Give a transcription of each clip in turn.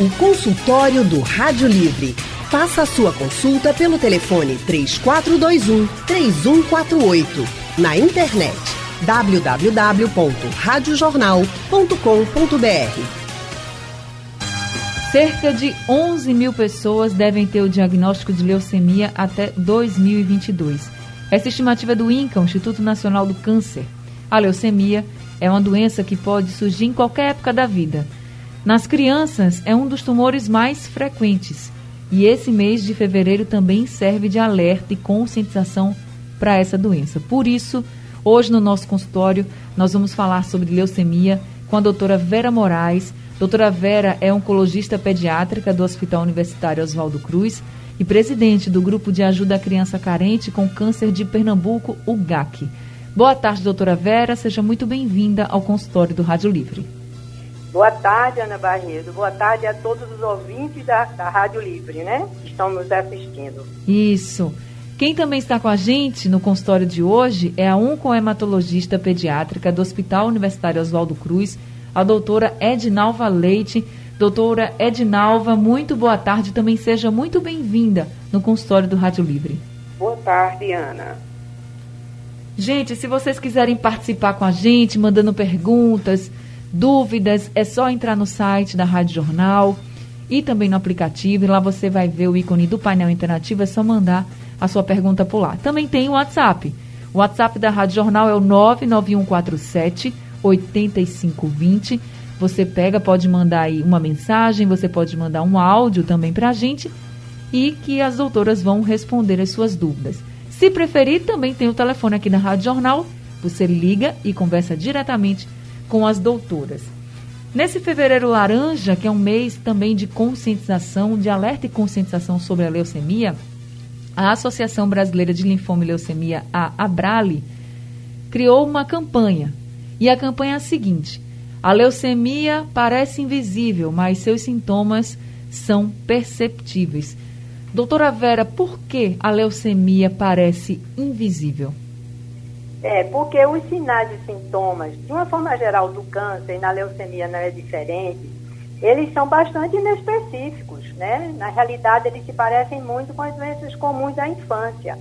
O consultório do Rádio Livre. Faça a sua consulta pelo telefone 3421-3148. Na internet www.radiojornal.com.br. Cerca de 11 mil pessoas devem ter o diagnóstico de leucemia até 2022. Essa estimativa é do INCA, Instituto Nacional do Câncer. A leucemia é uma doença que pode surgir em qualquer época da vida. Nas crianças, é um dos tumores mais frequentes. E esse mês de fevereiro também serve de alerta e conscientização para essa doença. Por isso, hoje no nosso consultório, nós vamos falar sobre leucemia com a doutora Vera Moraes. Doutora Vera é oncologista pediátrica do Hospital Universitário Oswaldo Cruz e presidente do Grupo de Ajuda à Criança Carente com Câncer de Pernambuco, o GAC. Boa tarde, doutora Vera. Seja muito bem-vinda ao consultório do Rádio Livre. Boa tarde, Ana Barreto. Boa tarde a todos os ouvintes da Rádio Livre, né? Que estão nos assistindo. Isso. Quem também está com a gente no consultório de hoje é a oncohematologista pediátrica do Hospital Universitário Oswaldo Cruz, a doutora Edinalva Leite. Doutora Edinalva, muito boa tarde, também seja muito bem-vinda no consultório do Rádio Livre. Boa tarde, Ana. Gente, se vocês quiserem participar com a gente, mandando perguntas, dúvidas, é só entrar no site da Rádio Jornal e também no aplicativo, e lá você vai ver o ícone do painel interativo, é só mandar a sua pergunta por lá. Também tem o WhatsApp. O WhatsApp da Rádio Jornal é o 99147 8520, você pega, pode mandar aí uma mensagem, você pode mandar um áudio também pra gente e que as doutoras vão responder as suas dúvidas. Se preferir, também tem o telefone aqui na Rádio Jornal, você liga e conversa diretamente com as doutoras. Nesse fevereiro laranja, que é um mês também de conscientização, de alerta e conscientização sobre a leucemia, a Associação Brasileira de Linfoma e Leucemia, a Abrale, criou uma campanha. E a campanha é a seguinte: a leucemia parece invisível, mas seus sintomas são perceptíveis. Doutora Vera, por que a leucemia parece invisível? Porque os sinais e sintomas, de uma forma geral, do câncer, e na leucemia não é diferente, eles são bastante inespecíficos, né? Na realidade, eles se parecem muito com as doenças comuns da infância.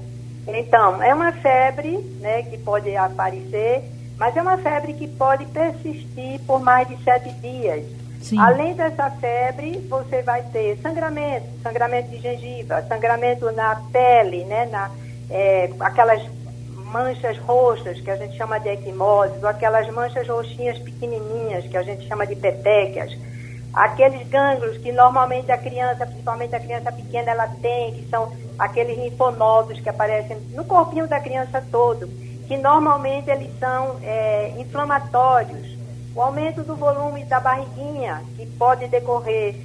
Então, é uma febre, né, que pode aparecer, mas é uma febre que pode persistir por mais de 7 dias. Sim. Além dessa febre, você vai ter sangramento de gengiva, sangramento na pele, né, aquelas manchas roxas que a gente chama de equimoses, ou aquelas manchas roxinhas pequenininhas que a gente chama de petecas, aqueles gânglios que normalmente a criança, principalmente a criança pequena, ela tem, que são aqueles linfonodos que aparecem no corpinho da criança todo, que normalmente eles são inflamatórios. O aumento do volume da barriguinha, que pode decorrer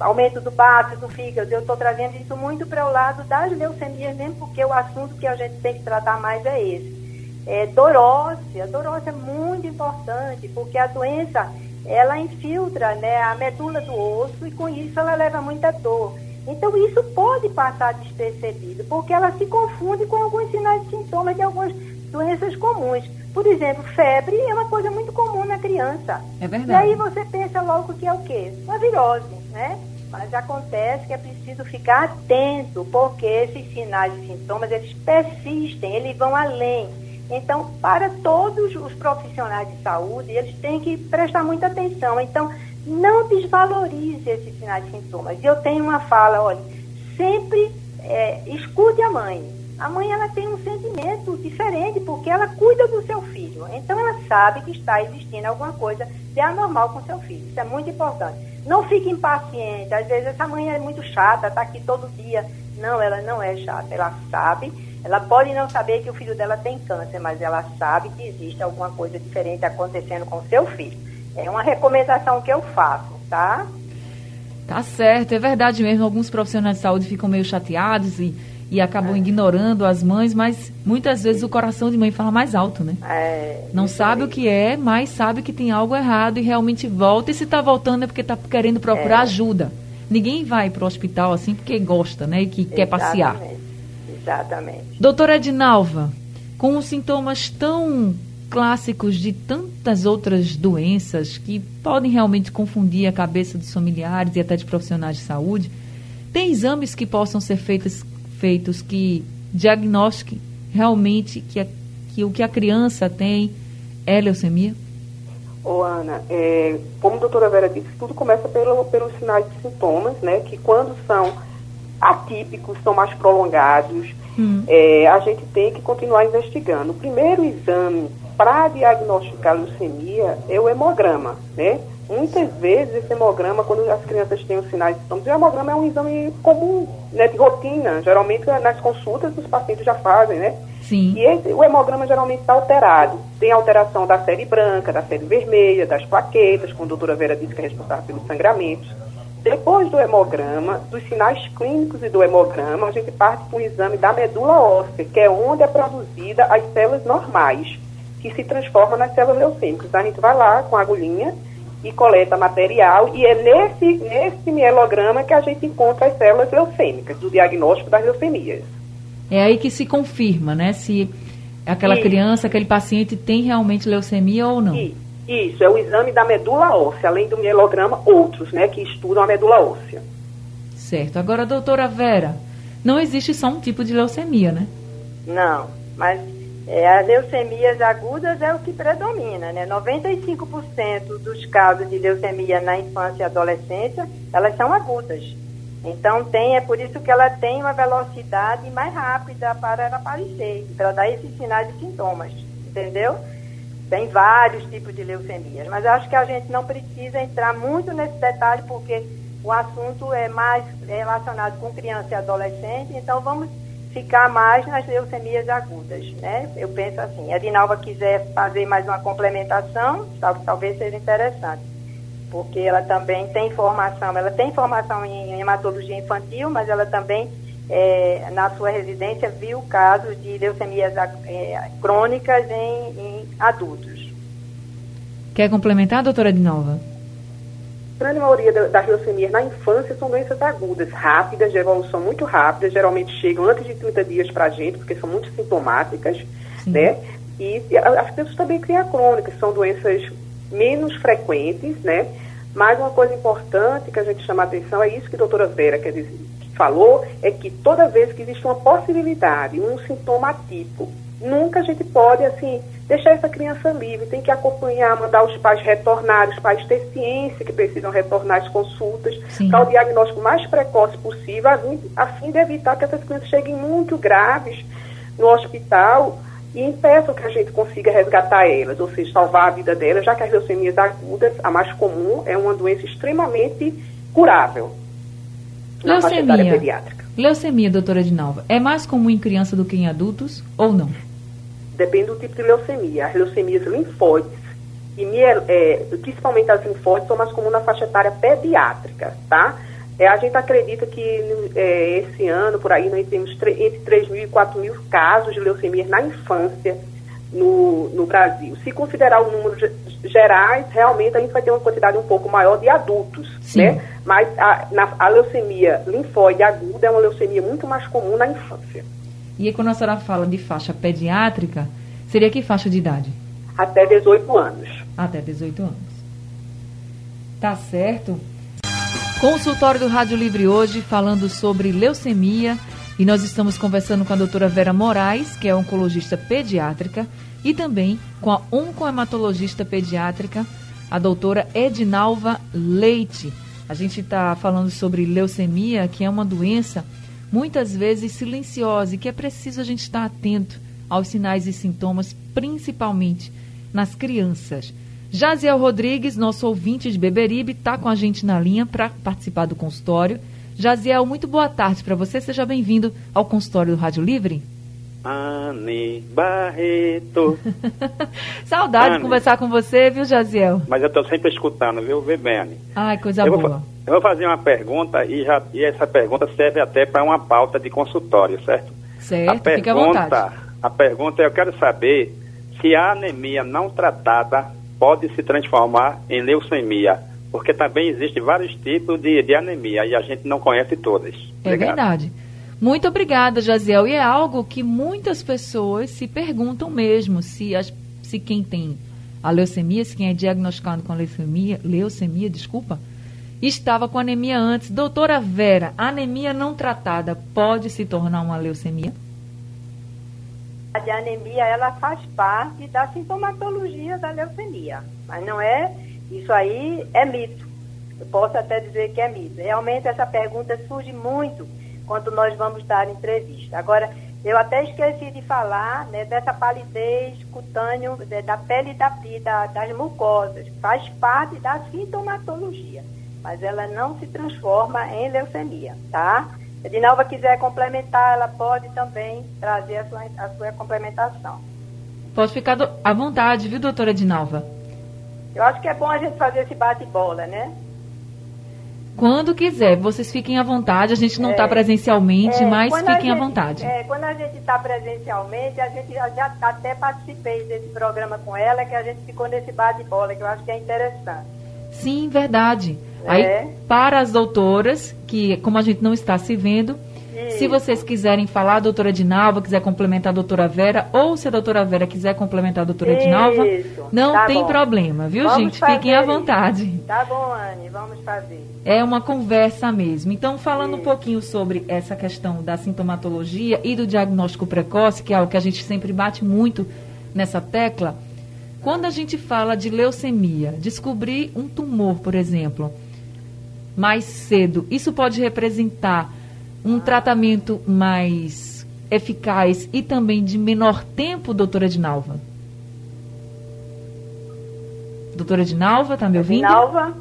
aumento do baço, do fígado. Eu estou trazendo isso muito para o lado das leucemias mesmo, porque o assunto que a gente tem que tratar mais é esse. Dor óssea é muito importante, porque a doença, ela infiltra, né, a medula do osso e com isso ela leva muita dor. Então, isso pode passar despercebido, porque ela se confunde com alguns sinais e sintomas de algumas doenças comuns. Por exemplo, febre é uma coisa muito comum na criança. É verdade. E aí você pensa logo que é o quê? Uma virose, né? Mas acontece que é preciso ficar atento, porque esses sinais e sintomas, eles persistem, eles vão além. Então, para todos os profissionais de saúde, eles têm que prestar muita atenção. Então, não desvalorize esses sinais e sintomas. Eu tenho uma fala, olha, sempre escute a mãe. A mãe, ela tem um sentimento diferente, porque ela cuida do seu filho. Então, ela sabe que está existindo alguma coisa de anormal com seu filho. Isso é muito importante. Não fique impaciente. Às vezes, essa mãe é muito chata, está aqui todo dia. Não, ela não é chata. Ela sabe. Ela pode não saber que o filho dela tem câncer, mas ela sabe que existe alguma coisa diferente acontecendo com seu filho. É uma recomendação que eu faço, tá? Tá certo, é verdade mesmo. Alguns profissionais de saúde ficam meio chateados e acabam ignorando as mães, mas muitas vezes o coração de mãe fala mais alto, né? Não sabe o que é, mas sabe que tem algo errado e realmente volta. E se tá voltando é porque tá querendo procurar ajuda. Ninguém vai pro hospital assim porque gosta, né? E que quer passear. Exatamente. Doutora Edinalva, com os sintomas tão clássicos de tanta tantas outras doenças que podem realmente confundir a cabeça dos familiares e até de profissionais de saúde, tem exames que possam ser feitos que diagnostiquem realmente que o que a criança tem é leucemia? Ô Ana, como a doutora Vera disse, tudo começa pelos sinais e sintomas, né? Que quando são atípicos, são mais prolongados, a gente tem que continuar investigando. O primeiro exame para diagnosticar leucemia é o hemograma, né? Muitas vezes esse hemograma, quando as crianças têm os sinais e sintomas, o hemograma é um exame comum, né, de rotina, geralmente nas consultas os pacientes já fazem, né? Sim. E o hemograma geralmente está alterado, tem alteração da série branca, da série vermelha, das plaquetas, como a doutora Vera disse que é responsável pelos sangramentos. Depois do hemograma, dos sinais clínicos e do hemograma, a gente parte para o exame da medula óssea, que é onde é produzida as células normais, que se transformam nas células leucêmicas. A gente vai lá com a agulhinha e coleta material, e é nesse mielograma que a gente encontra as células leucêmicas, do diagnóstico das leucemias. É aí que se confirma, né, se aquela criança, aquele paciente tem realmente leucemia ou não. Isso, é o exame da medula óssea, além do mielograma, outros, né, que estudam a medula óssea. Certo. Agora, doutora Vera, não existe só um tipo de leucemia, né? Não, mas as leucemias agudas é o que predomina, né? 95% dos casos de leucemia na infância e adolescência, elas são agudas. Então, é por isso que ela tem uma velocidade mais rápida para ela aparecer, para ela dar esses sinais e sintomas, entendeu? Tem vários tipos de leucemias, mas eu acho que a gente não precisa entrar muito nesse detalhe, porque o assunto é mais relacionado com criança e adolescente, então vamos ficar mais nas leucemias agudas, né? Eu penso assim, a Edinalva quiser fazer mais uma complementação, talvez seja interessante. Porque ela também tem formação, em hematologia infantil, mas ela também, na sua residência, viu casos de leucemias crônicas em adultos. Quer complementar, doutora Edinalva? A grande maioria das leucemias na infância são doenças agudas, rápidas, de evolução muito rápida, geralmente chegam antes de 30 dias para a gente, porque são muito sintomáticas, sim, né? E as pessoas também têm a crônica, são doenças menos frequentes, né? Mas uma coisa importante que a gente chama a atenção é isso que a doutora Vera falou, é que toda vez que existe uma possibilidade, um sintoma atípico, nunca a gente pode, assim, deixar essa criança livre, tem que acompanhar, mandar os pais retornar, os pais ter ciência que precisam retornar as consultas, para o diagnóstico mais precoce possível, a fim de evitar que essas crianças cheguem muito graves no hospital e impeçam que a gente consiga resgatar elas, ou seja, salvar a vida delas, já que as leucemias agudas, a mais comum, é uma doença extremamente curável na faixa etária pediátrica. Leucemia, doutora Edinalva, é mais comum em criança do que em adultos ou não? Depende do tipo de leucemia. As leucemias linfóides, principalmente as linfóides, são mais comuns na faixa etária pediátrica, tá? A gente acredita que esse ano, por aí, nós temos entre 3 mil e 4 mil casos de leucemia na infância no Brasil. Se considerar o número gerais, realmente a gente vai ter uma quantidade um pouco maior de adultos, sim, né? Mas a leucemia linfóide aguda é uma leucemia muito mais comum na infância. E quando a senhora fala de faixa pediátrica, seria que faixa de idade? Até 18 anos. Até 18 anos. Tá certo. Consultório do Rádio Livre hoje falando sobre leucemia, e nós estamos conversando com a doutora Vera Moraes, que é oncologista pediátrica, e também com a oncohematologista pediátrica, a doutora Edinalva Leite. A gente está falando sobre leucemia, que é uma doença muitas vezes silenciosa e que é preciso a gente estar atento aos sinais e sintomas, principalmente nas crianças. Jaziel Rodrigues, nosso ouvinte de Beberibe, está com a gente na linha para participar do consultório. Jaziel, muito boa tarde para você, seja bem-vindo ao consultório do Rádio Livre. Anne Barreto. Saudade de conversar com você, viu, Jaziel? Mas eu estou sempre escutando, viu? Vê bem, Anne. Ai, coisa boa. Eu vou fazer uma pergunta e essa pergunta serve até para uma pauta de consultório, certo? Certo, fica à vontade. A pergunta é, eu quero saber se a anemia não tratada pode se transformar em leucemia, porque também existem vários tipos de anemia e a gente não conhece todas. Obrigado. É verdade. Muito obrigada, Jaziel. E é algo que muitas pessoas se perguntam mesmo, se quem tem a leucemia, quem é diagnosticado com leucemia, estava com anemia antes. Doutora Vera, anemia não tratada pode se tornar uma leucemia? A anemia, ela faz parte da sintomatologia da leucemia, mas não é, isso aí é mito, eu posso até dizer que é mito. Realmente essa pergunta surge muito quando nós vamos dar entrevista. Agora, eu até esqueci de falar, né, dessa palidez cutânea, da pele e das mucosas, faz parte da sintomatologia, mas ela não se transforma em leucemia, tá? Se a Edinalva quiser complementar, ela pode também trazer a sua complementação. Pode ficar à vontade, viu, doutora Edinalva? Eu acho que é bom a gente fazer esse bate-bola, né? Quando quiser, vocês fiquem à vontade. A gente não está presencialmente, mas fiquem à vontade. Quando a gente está presencialmente, a gente já até participei desse programa com ela, que a gente ficou nesse bate-bola, que eu acho que é interessante. Sim, verdade. Aí, para as doutoras, que como a gente não está se vendo, isso, se vocês quiserem falar, a doutora Edinalva quiser complementar a doutora Vera, ou se a doutora Vera quiser complementar a doutora Edinalva, não tá tem bom. Problema, viu, vamos gente? Fiquem à vontade. Isso. Tá bom, Anne, vamos fazer. É uma conversa mesmo. Então, falando um pouquinho sobre essa questão da sintomatologia e do diagnóstico precoce, que é algo que a gente sempre bate muito nessa tecla, quando a gente fala de leucemia, descobrir um tumor, por exemplo, mais cedo, isso pode representar um tratamento mais eficaz e também de menor tempo, doutora Edinalva? Doutora Edinalva, está me ouvindo? Edinalva?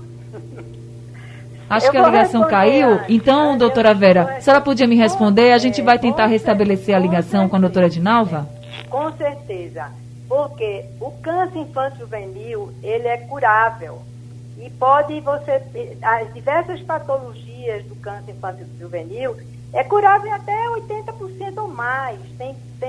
Acho que a ligação caiu. Antes. Então, doutora Vera, a senhora podia me responder? A gente vai tentar restabelecer a ligação com a doutora Edinalva? Com certeza, porque o câncer infanto-juvenil, ele é curável. E pode você, as diversas patologias do câncer infanto-juvenil, é curável até 80% ou mais.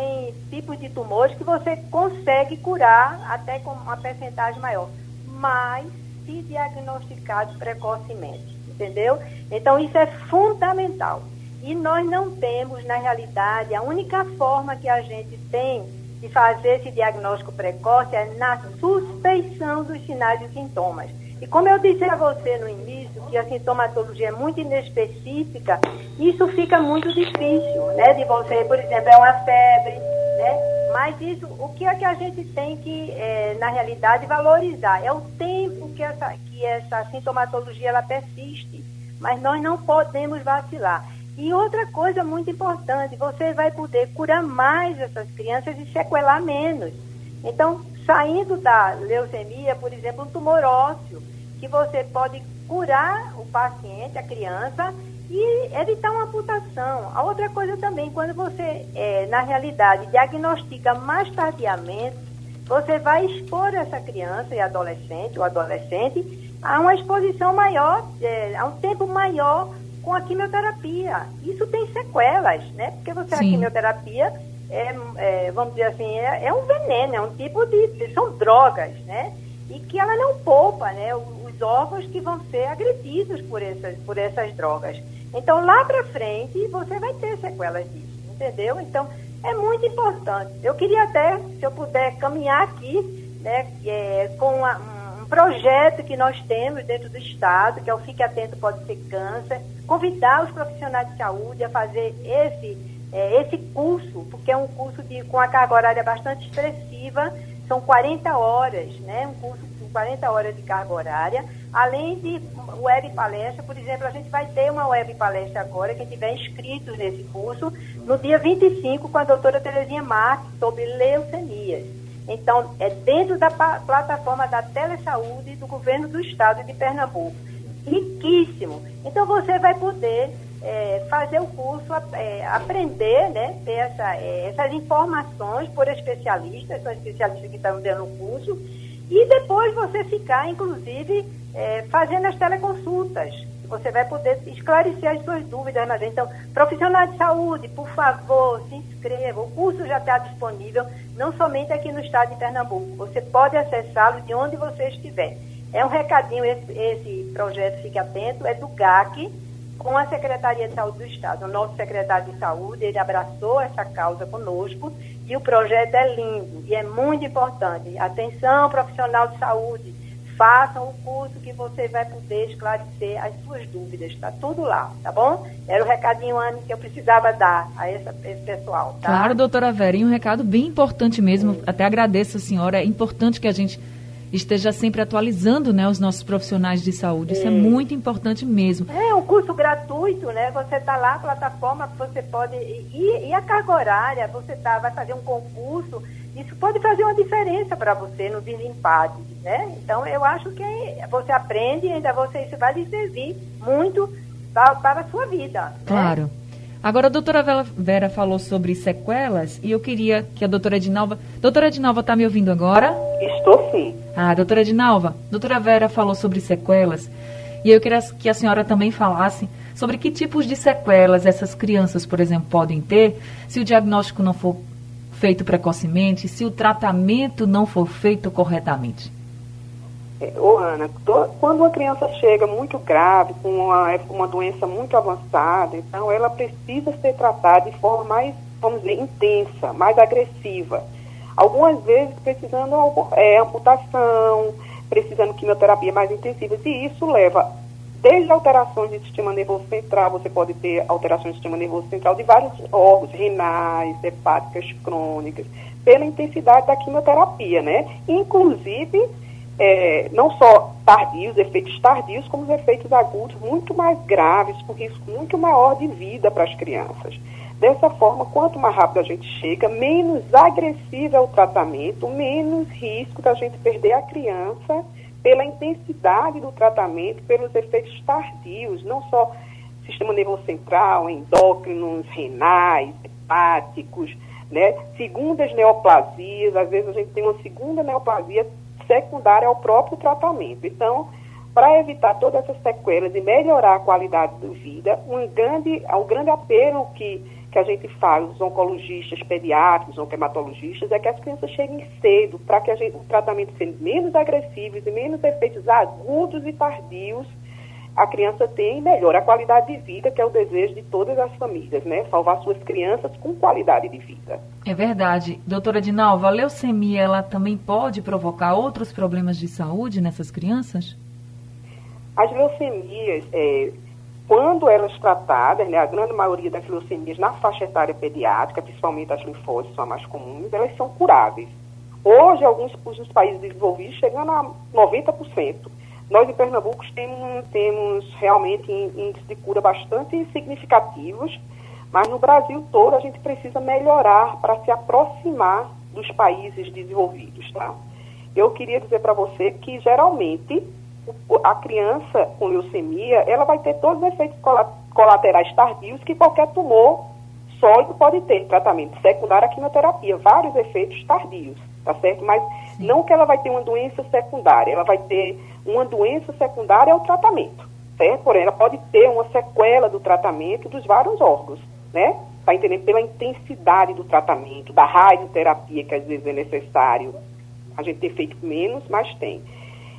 Tem tipos de tumores que você consegue curar até com uma percentagem maior, mas se diagnosticado precocemente, entendeu? Então isso é fundamental. E nós não temos, na realidade, a única forma que a gente tem de fazer esse diagnóstico precoce é na suspeição dos sinais e sintomas. E como eu disse a você no início, que a sintomatologia é muito inespecífica, isso fica muito difícil, né? De você, por exemplo, é uma febre, né? Mas isso, o que é que a gente tem que, na realidade, valorizar? É o tempo que essa sintomatologia ela persiste, mas nós não podemos vacilar. E outra coisa muito importante, você vai poder curar mais essas crianças e sequelar menos. Então, saindo da leucemia, por exemplo, um tumor ósseo, que você pode curar o paciente, a criança, e evitar uma amputação. A outra coisa também, quando você, na realidade, diagnostica mais tardiamente, você vai expor essa criança e adolescente, ou adolescente, a uma exposição maior, a um tempo maior com a quimioterapia. Isso tem sequelas, né? Porque você, a quimioterapia... vamos dizer assim, é um veneno, é um tipo de... são drogas, né? E que ela não poupa, né? Os órgãos que vão ser agredidos por essas drogas. Então, lá pra frente, você vai ter sequelas disso, entendeu? Então, é muito importante. Eu queria até, se eu puder caminhar aqui, né? Com um projeto que nós temos dentro do Estado, que é o Fique Atento Pode Ser Câncer, convidar os profissionais de saúde a fazer esse curso, porque é um curso com a carga horária bastante expressiva, são 40 horas, né? Um curso com 40 horas de carga horária, além de web palestra. Por exemplo, a gente vai ter uma web palestra agora, quem tiver inscritos nesse curso, no dia 25, com a doutora Terezinha Marques, sobre leucemias. Então, é dentro da plataforma da Telesaúde do Governo do Estado de Pernambuco. Riquíssimo! Então, você vai poder... fazer o curso, aprender, né, ter essas informações por especialistas, são especialistas que estão dando o curso, e depois você ficar, inclusive, fazendo as teleconsultas. Você vai poder esclarecer as suas dúvidas. Mas, então, profissional de saúde, por favor, se inscreva. O curso já está disponível, não somente aqui no estado de Pernambuco. Você pode acessá-lo de onde você estiver. É um recadinho, esse projeto Fique Atento, é do GAC, com a Secretaria de Saúde do Estado. O nosso secretário de Saúde, ele abraçou essa causa conosco e o projeto é lindo e é muito importante. Atenção, profissional de saúde, façam o curso que você vai poder esclarecer as suas dúvidas. Está tudo lá, tá bom? Era o recadinho, Anne, que eu precisava dar a esse pessoal, tá? Claro, doutora Vera, e um recado bem importante mesmo. Sim. Até agradeço a senhora. É importante que a gente esteja sempre atualizando, né, os nossos profissionais de saúde. Isso é muito importante mesmo. É um curso gratuito, né? Você está lá na plataforma, você pode... E a carga horária, você tá, vai fazer um concurso, isso pode fazer uma diferença para você no desempate, né? Então, eu acho que você aprende e ainda isso vai lhe servir muito para a sua vida. Claro. Né? Agora, a doutora Vera falou sobre sequelas e eu queria que a doutora Edinalva... Doutora Edinalva, está me ouvindo agora? Estou, sim. Ah, doutora Edinalva, doutora Vera falou sobre sequelas e eu queria que a senhora também falasse sobre que tipos de sequelas essas crianças, por exemplo, podem ter se o diagnóstico não for feito precocemente, se o tratamento não for feito corretamente. Ana, quando uma criança chega muito grave, com uma doença muito avançada, então ela precisa ser tratada de forma mais, vamos dizer, intensa, mais agressiva. Algumas vezes precisando amputação, precisando de quimioterapia mais intensiva, e isso leva desde alterações de sistema nervoso central, você pode ter alterações de sistema nervoso central de vários órgãos, renais, hepáticas, crônicas, pela intensidade da quimioterapia, né? Inclusive... não só tardios, efeitos tardios, como os efeitos agudos muito mais graves, com risco muito maior de vida para as crianças. Dessa forma, quanto mais rápido a gente chega, menos agressivo é o tratamento, menos risco da gente perder a criança pela intensidade do tratamento, pelos efeitos tardios, não só sistema nervoso central, endócrinos, renais, hepáticos, né? Segundas neoplasias, às vezes a gente tem uma segunda neoplasia secundária ao próprio tratamento. Então, para evitar todas essas sequelas e melhorar a qualidade de vida, um grande apelo que a gente faz, os oncologistas pediátricos, os onquematologistas, é que as crianças cheguem cedo, para que o tratamento seja menos agressivo e menos efeitos agudos e tardios, a criança tem melhor a qualidade de vida, que é o desejo de todas as famílias, né? Salvar suas crianças com qualidade de vida. É verdade. Doutora Edinalva, a leucemia, ela também pode provocar outros problemas de saúde nessas crianças? As leucemias, quando elas tratadas, né, a grande maioria das leucemias na faixa etária pediátrica, principalmente as linfócitos são as mais comuns, elas são curáveis. Hoje, alguns países desenvolvidos chegando a 90%. Nós, em Pernambuco, temos realmente índices de cura bastante significativos, mas no Brasil todo a gente precisa melhorar para se aproximar dos países desenvolvidos, tá? Eu queria dizer para você que, geralmente, a criança com leucemia, ela vai ter todos os efeitos colaterais tardios que qualquer tumor sólido pode ter, tratamento secundário à quimioterapia, vários efeitos tardios, tá certo? Mas sim, não que ela vai ter uma doença secundária, ela vai ter... Uma doença secundária é o tratamento, certo? Porém, ela pode ter uma sequela do tratamento dos vários órgãos, né? Está entendendo? Pela intensidade do tratamento, da radioterapia, que às vezes é necessário. A gente tem feito menos, mas tem.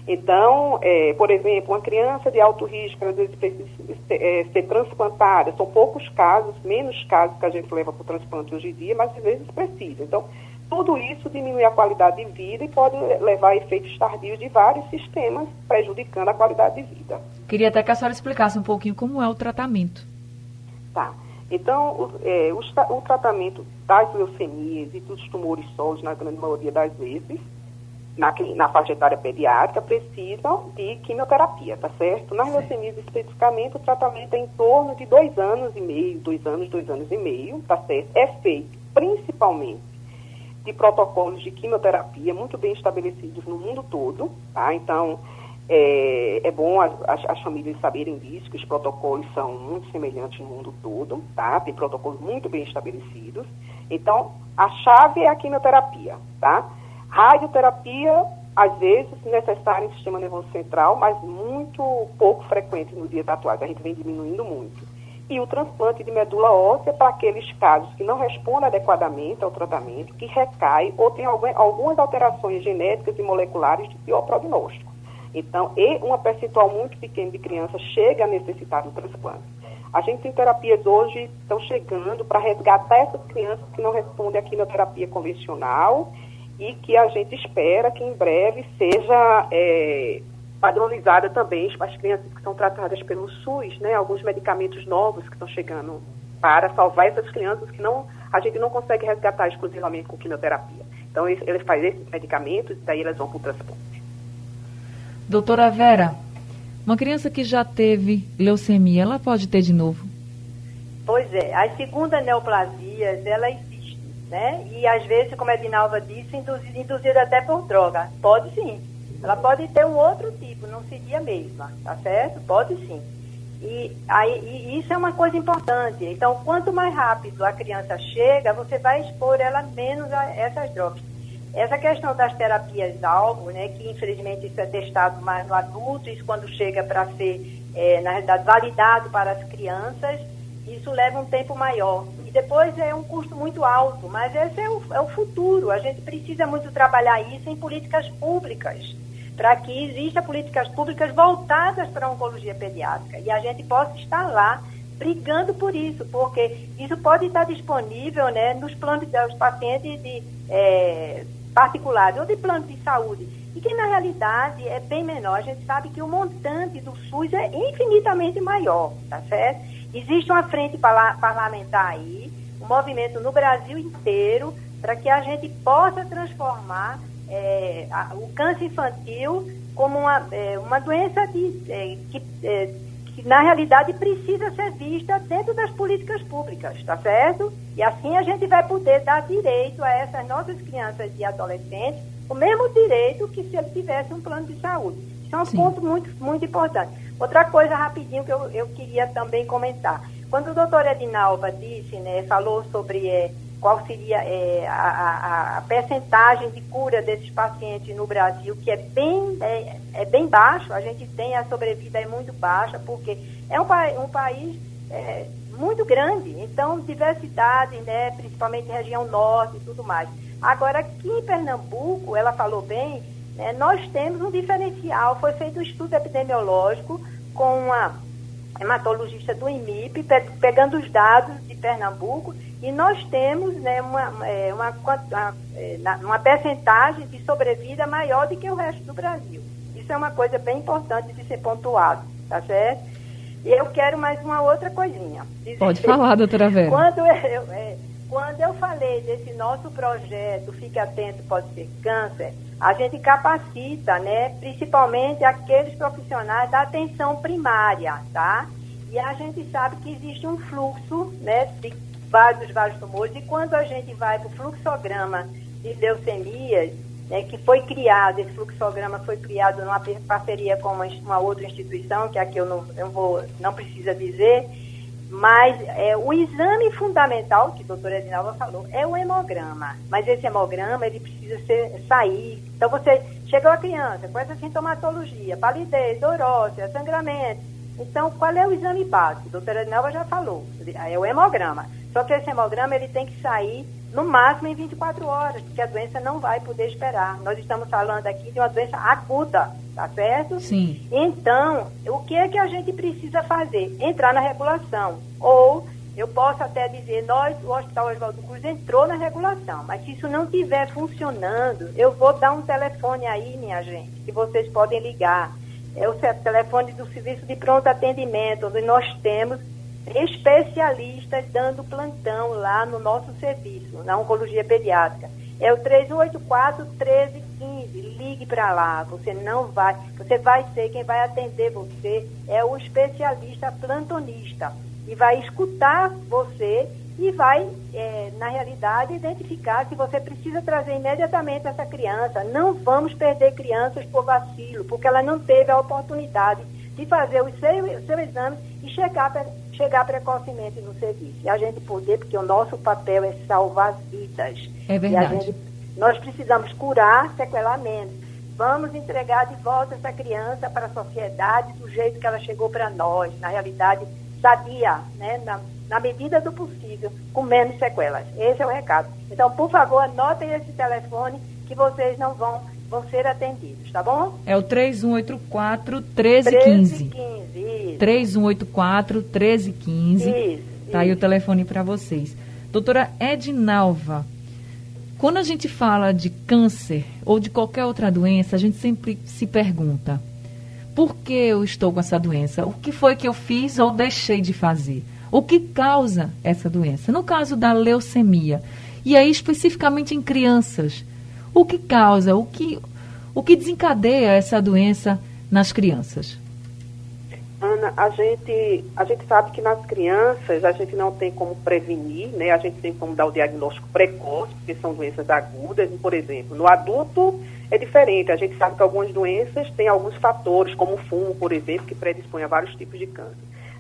Então, por exemplo, uma criança de alto risco, às vezes precisa ser transplantada. São poucos casos, menos casos que a gente leva para o transplante hoje em dia, mas às vezes precisa. Então, tudo isso diminui a qualidade de vida e pode levar a efeitos tardios de vários sistemas, prejudicando a qualidade de vida. Queria até que a senhora explicasse um pouquinho como é o tratamento. Tá. Então, o tratamento das leucemias e dos tumores sólidos, na grande maioria das vezes, na faixa etária pediátrica, precisam de quimioterapia, tá certo? Nas leucemias, especificamente, o tratamento é em torno de 2 anos e meio, 2 anos e meio, tá certo? É feito, principalmente, de protocolos de quimioterapia muito bem estabelecidos no mundo todo, tá? Então, é bom as famílias saberem disso, que os protocolos são muito semelhantes no mundo todo, tá? Tem protocolos muito bem estabelecidos. Então, a chave é a quimioterapia, tá? Radioterapia, às vezes, necessária em sistema nervoso central, mas muito pouco frequente no dia atual, a gente vem diminuindo muito. E o transplante de medula óssea para aqueles casos que não respondem adequadamente ao tratamento, que recai ou tem algumas alterações genéticas e moleculares de pior prognóstico. Então, uma percentual muito pequena de crianças chega a necessitar do transplante. Agentes em terapias hoje estão chegando para resgatar essas crianças que não respondem à quimioterapia convencional e que a gente espera que em breve seja padronizada também para as crianças que são tratadas pelo SUS, né? Alguns medicamentos novos que estão chegando para salvar essas crianças que a gente não consegue resgatar exclusivamente com quimioterapia. Então, ele faz esses medicamentos e daí elas vão para o transplante. Doutora Vera, uma criança que já teve leucemia, ela pode ter de novo? Pois é, as segundas neoplasias, ela existe, né? E às vezes, como a Edinalva disse, induzida até por droga. Pode sim. Ela pode ter um outro tipo, não seria a mesma, tá certo? Pode sim. E isso é uma coisa importante. Então, quanto mais rápido a criança chega, você vai expor ela menos a essas drogas. Essa questão das terapias-alvo, né, que infelizmente isso é testado mais no adulto, isso quando chega para ser, na realidade, validado para as crianças, isso leva um tempo maior. E depois é um custo muito alto, mas esse é o futuro. A gente precisa muito trabalhar isso em políticas públicas, para que existam políticas públicas voltadas para a oncologia pediátrica. E a gente possa estar lá brigando por isso, porque isso pode estar disponível, né, nos planos dos pacientes particulares ou de plano de saúde, e que na realidade é bem menor. A gente sabe que o montante do SUS é infinitamente maior, tá certo? Existe uma frente parlamentar aí, um movimento no Brasil inteiro, para que a gente possa transformar o câncer infantil como uma doença que na realidade precisa ser vista dentro das políticas públicas, tá certo? E assim a gente vai poder dar direito a essas nossas crianças e adolescentes o mesmo direito que se ele tivesse um plano de saúde. Isso é um ponto muito, muito importante. Outra coisa rapidinho que eu queria também comentar. Quando a doutora Edinalva disse, né, falou sobre qual seria a percentagem de cura desses pacientes no Brasil, que é bem baixo, a gente tem a sobrevida muito baixa, porque é um país muito grande, então diversidade, né, principalmente região norte e tudo mais. Agora, aqui em Pernambuco, ela falou bem, né, nós temos um diferencial, foi feito um estudo epidemiológico com uma hematologista do IMIP, pegando os dados de Pernambuco, e nós temos, né, uma percentagem de sobrevida maior do que o resto do Brasil. Isso é uma coisa bem importante de ser pontuado, tá certo? E eu quero mais uma outra coisinha. Pode falar, doutora Vera. Quando eu falei desse nosso projeto, Fique Atento, Pode Ser Câncer, a gente capacita, né, principalmente aqueles profissionais da atenção primária, tá? E a gente sabe que existe um fluxo, né, de vários tumores, e quando a gente vai para o fluxograma de leucemias, né, que foi criado, esse fluxograma foi criado numa parceria com uma outra instituição, que aqui eu não precisa dizer, mas o exame fundamental, que a doutora Edinalva falou, é o hemograma, mas esse hemograma, ele precisa sair. Então, você chegou a criança com essa sintomatologia, palidez, dor óssea, sangramento. Então, qual é o exame básico? A doutora Edinalva já falou, é o hemograma. Só que esse hemograma, ele tem que sair no máximo em 24 horas, porque a doença não vai poder esperar. Nós estamos falando aqui de uma doença aguda, tá certo? Sim. Então, o que é que a gente precisa fazer? Entrar na regulação. Ou, eu posso até dizer, o Hospital Oswaldo Cruz entrou na regulação, mas se isso não estiver funcionando, eu vou dar um telefone aí, minha gente, que vocês podem ligar. É o telefone do Serviço de Pronto Atendimento, onde nós temos especialistas dando plantão lá no nosso serviço, na oncologia pediátrica. É o 384-1315, ligue para lá, você vai ser, quem vai atender você é o especialista plantonista, e vai escutar você e vai, na realidade, identificar se você precisa trazer imediatamente essa criança. Não vamos perder crianças por vacilo, porque ela não teve a oportunidade de fazer o seu exame e chegar precocemente no serviço. E a gente poder, porque o nosso papel é salvar vidas. É verdade. E nós precisamos curar, sequelar menos. Vamos entregar de volta essa criança para a sociedade do jeito que ela chegou para nós. Na realidade, sadia, né? Na medida do possível, com menos sequelas. Esse é o recado. Então, por favor, anotem esse telefone, que vocês não vão vão ser atendidos, tá bom? É o 3184-1315. 3184-1315. Isso. Tá aí o telefone para vocês. Doutora Edinalva, quando a gente fala de câncer ou de qualquer outra doença, a gente sempre se pergunta, por que eu estou com essa doença? O que foi que eu fiz ou deixei de fazer? O que causa essa doença? No caso da leucemia, e aí especificamente em crianças, o que causa, o que desencadeia essa doença nas crianças? Ana, a gente sabe que nas crianças a gente não tem como prevenir, né? A gente tem como dar o diagnóstico precoce, porque são doenças agudas. Por exemplo, no adulto é diferente. A gente sabe que algumas doenças têm alguns fatores, como o fumo, por exemplo, que predispõe a vários tipos de câncer.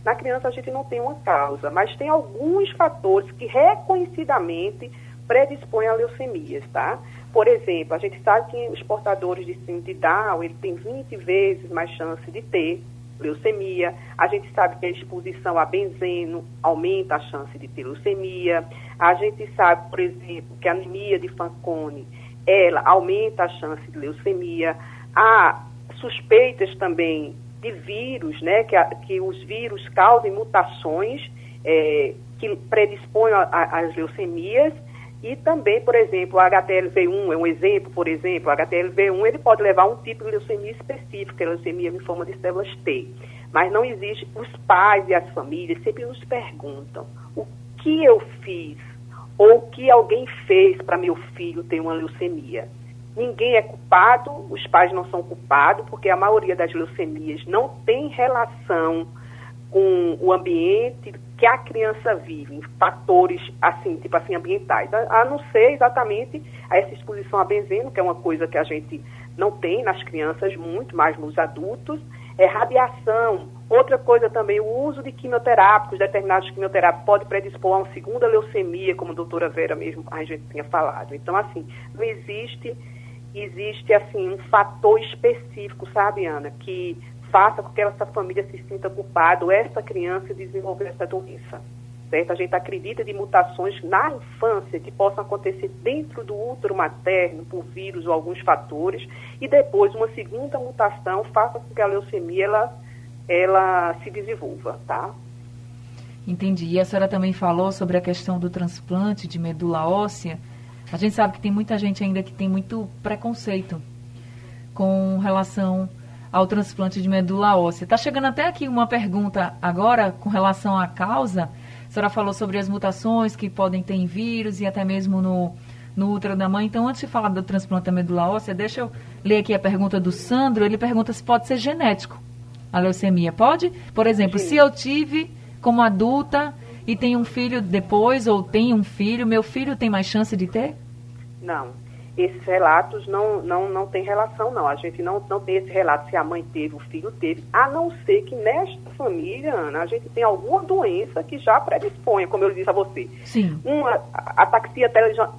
Na criança a gente não tem uma causa, mas tem alguns fatores que reconhecidamente predispõem a leucemias, tá? Por exemplo, a gente sabe que os portadores de síndrome de Down, ele tem 20 vezes mais chance de ter leucemia. A gente sabe que a exposição a benzeno aumenta a chance de ter leucemia. A gente sabe, por exemplo, que a anemia de Fanconi, ela aumenta a chance de leucemia. Há suspeitas também de vírus, né, que os vírus causem mutações que predispõem às leucemias. E também, por exemplo, o HTLV1 é um exemplo, por exemplo, o HTLV1 ele pode levar a um tipo de leucemia específica, a leucemia em forma de células T. Mas não existe, os pais e as famílias sempre nos perguntam, o que eu fiz ou o que alguém fez para meu filho ter uma leucemia? Ninguém é culpado, os pais não são culpados, porque a maioria das leucemias não tem relação com o ambiente que a criança vive, fatores assim, tipo assim, ambientais, a não ser exatamente a essa exposição a benzeno, que é uma coisa que a gente não tem nas crianças muito, mas nos adultos, radiação. Outra coisa também, o uso de quimioterápicos, determinados quimioterápicos, pode predispor a uma segunda leucemia, como a doutora Vera mesmo, a gente tinha falado. Então, assim, não existe assim, um fator específico, sabe, Ana, que faça com que essa família se sinta culpada ou essa criança desenvolver essa doença, certo? A gente acredita de mutações na infância que possam acontecer dentro do útero materno por vírus ou alguns fatores, e depois uma segunda mutação faça com que a leucemia ela se desenvolva, tá? Entendi. E a senhora também falou sobre a questão do transplante de medula óssea. A gente sabe que tem muita gente ainda que tem muito preconceito com relação ao transplante de medula óssea. Está chegando até aqui uma pergunta agora com relação à causa. A senhora falou sobre as mutações que podem ter em vírus e até mesmo no útero da mãe. Então, antes de falar do transplante da medula óssea, deixa eu ler aqui a pergunta do Sandro. Ele pergunta se pode ser genético a leucemia. Pode? Por exemplo, se eu tive como adulta e tenho um filho depois, ou tenho um filho, meu filho tem mais chance de ter? Não. Esses relatos não tem relação, não. A gente não tem esse relato se a mãe teve, o filho teve, a não ser que nesta família, Ana, a gente tem alguma doença que já predisponha, como eu disse a você. Sim. Uma ataxia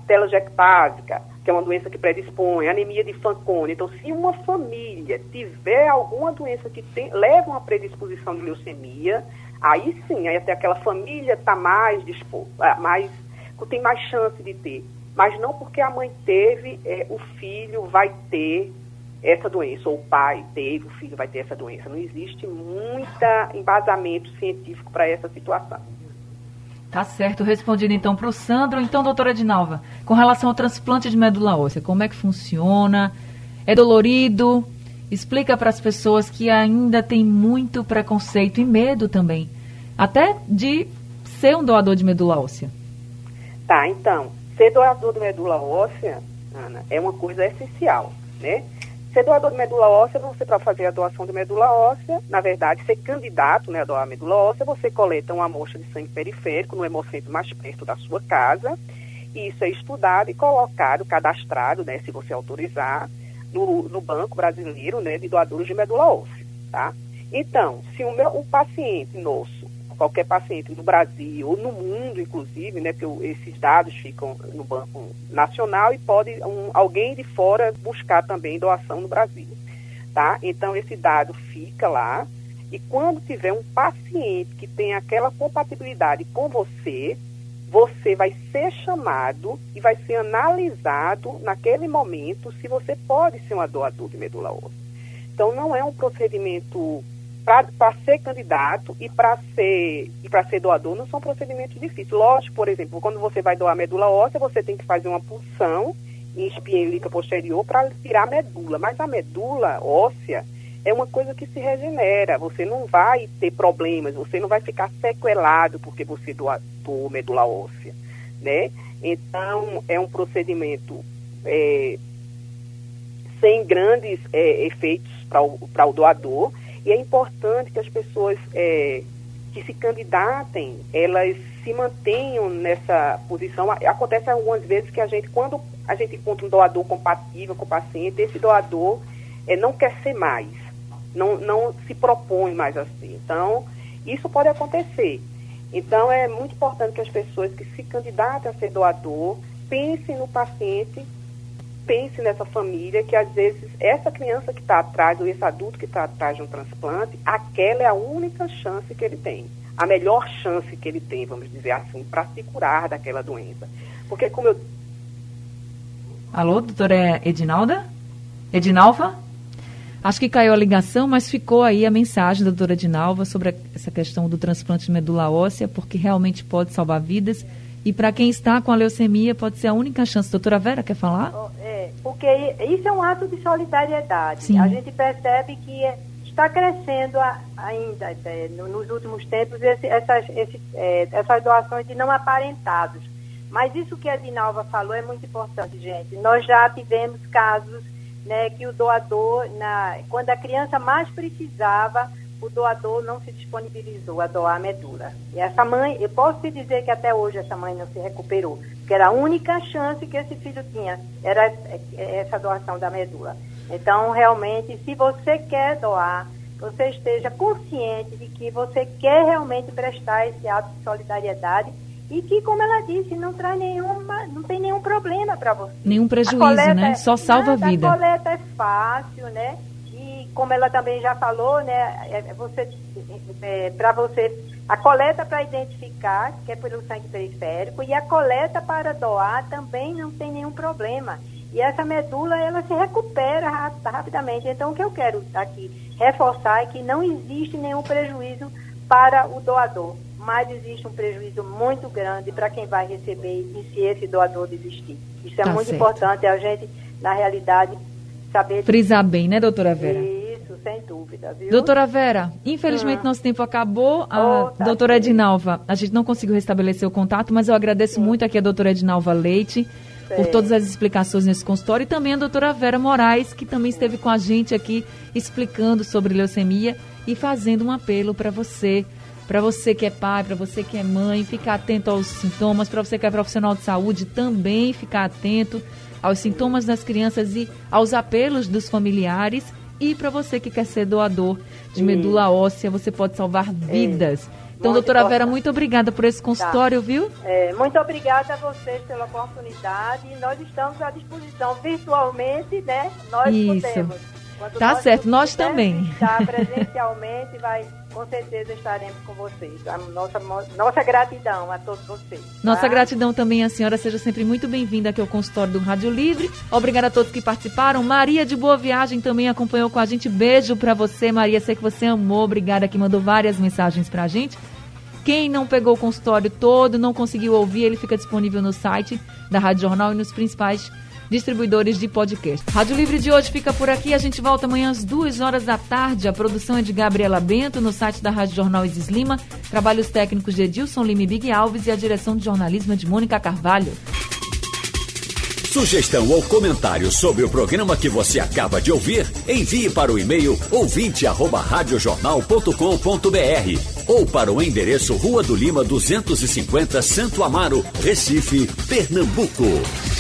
telangiectásica, que é uma doença que predispõe, anemia de Fanconi. Então, se uma família tiver alguma doença que leva uma predisposição de leucemia, aí sim, aí até aquela família está mais disposta, tem mais chance de ter. Mas não porque a mãe teve, o filho vai ter essa doença, ou o pai teve, o filho vai ter essa doença. Não existe muito embasamento científico para essa situação. Tá certo. Respondido então para o Sandro. Então, doutora Edinalva, com relação ao transplante de medula óssea, como é que funciona? É dolorido? Explica para as pessoas que ainda tem muito preconceito e medo também, até de ser um doador de medula óssea. Tá, então, ser doador de medula óssea, Ana, é uma coisa essencial, né? Ser doador de medula óssea, você para fazer a doação de medula óssea, na verdade, ser candidato, né, a doar a medula óssea, você coleta uma amostra de sangue periférico no hemocentro mais perto da sua casa, e isso é estudado e colocado, cadastrado, né, se você autorizar, no Banco Brasileiro, né, de doadores de medula óssea, tá? Então, se o paciente nosso, qualquer paciente no Brasil ou no mundo, inclusive, né, porque esses dados ficam no Banco Nacional e pode alguém de fora buscar também doação no Brasil, tá? Então, esse dado fica lá e quando tiver um paciente que tem aquela compatibilidade com você, você vai ser chamado e vai ser analisado naquele momento se você pode ser um doador de medula óssea. Então, não é um procedimento... Para ser candidato e para ser doador não são procedimentos difíceis. Lógico, por exemplo, quando você vai doar medula óssea, você tem que fazer uma punção em espinha ilíaca posterior para tirar a medula. Mas a medula óssea é uma coisa que se regenera. Você não vai ter problemas, você não vai ficar sequelado porque você doou medula óssea, né? Então, é um procedimento sem grandes efeitos para o doador. E é importante que as pessoas que se candidatem, elas se mantenham nessa posição. Acontece algumas vezes que quando a gente encontra um doador compatível com o paciente, esse doador não quer ser mais, não se propõe mais assim. Então, isso pode acontecer. Então, é muito importante que as pessoas que se candidatem a ser doador pensem no paciente, pense nessa família, que às vezes essa criança que está atrás ou esse adulto que está atrás de um transplante, aquela é a única chance que ele tem, a melhor chance que ele tem, vamos dizer assim, para se curar daquela doença. Porque como eu... Alô, doutora Edinalva? Edinalva? Acho que caiu a ligação, mas ficou aí a mensagem da doutora Edinalva sobre essa questão do transplante de medula óssea, porque realmente pode salvar vidas. E para quem está com a leucemia, pode ser a única chance. Doutora Vera, quer falar? Porque isso é um ato de solidariedade. Sim. A gente percebe que está crescendo ainda, nos últimos tempos, essas doações de não aparentados. Mas isso que a Edinalva falou é muito importante, gente. Nós já tivemos casos, né, que o doador, quando a criança mais precisava, o doador não se disponibilizou a doar a medula. E essa mãe, eu posso te dizer que até hoje essa mãe não se recuperou, porque era a única chance que esse filho tinha, era essa doação da medula. Então, realmente, se você quer doar, você esteja consciente de que você quer realmente prestar esse ato de solidariedade e que, como ela disse, não tem nenhum problema para você. Nenhum prejuízo, né? Só salva a vida. A coleta é fácil, né? Como ela também já falou, né, a coleta para identificar, que é pelo sangue periférico, e a coleta para doar também não tem nenhum problema. E essa medula, ela se recupera rapidamente. Então, o que eu quero aqui reforçar é que não existe nenhum prejuízo para o doador, mas existe um prejuízo muito grande para quem vai receber e se esse doador desistir. Isso é muito importante, a gente, na realidade, saber... Frisar bem, né, doutora Vera? Isso, sem dúvida, viu? Doutora Vera, infelizmente nosso tempo acabou. Doutora Edinalva, a gente não conseguiu restabelecer o contato, mas eu agradeço muito aqui a doutora Edinalva Leite por todas as explicações nesse consultório, e também a doutora Vera Moraes, que também esteve com a gente aqui explicando sobre leucemia e fazendo um apelo para você que é pai, para você que é mãe, ficar atento aos sintomas, para você que é profissional de saúde também ficar atento aos sintomas das crianças e aos apelos dos familiares. E para você que quer ser doador de medula óssea, você pode salvar vidas. Então, muito doutora Vera, muito obrigada por esse consultório, viu? Muito obrigada a vocês pela oportunidade. Nós estamos à disposição virtualmente, né? Nós podemos. Quando nós também. Estar presencialmente, com certeza estaremos com vocês. A nossa gratidão a todos vocês. Tá? Nossa gratidão também, a senhora. Seja sempre muito bem-vinda aqui ao consultório do Rádio Livre. Obrigada a todos que participaram. Maria de Boa Viagem também acompanhou com a gente. Beijo pra você, Maria. Sei que você amou. Obrigada, que mandou várias mensagens pra gente. Quem não pegou o consultório todo, não conseguiu ouvir, ele fica disponível no site da Rádio Jornal e nos principais distribuidores de podcast. Rádio Livre de hoje fica por aqui. A gente volta amanhã às 14h. A produção é de Gabriela Bento, no site da Rádio Jornal Isis Lima. Trabalhos técnicos de Edilson Lima e Big Alves, e a direção de jornalismo é de Mônica Carvalho. Sugestão ou comentário sobre o programa que você acaba de ouvir, envie para o e-mail ouvinte@radiojornal.com.br ou para o endereço Rua do Lima 250, Santo Amaro, Recife, Pernambuco.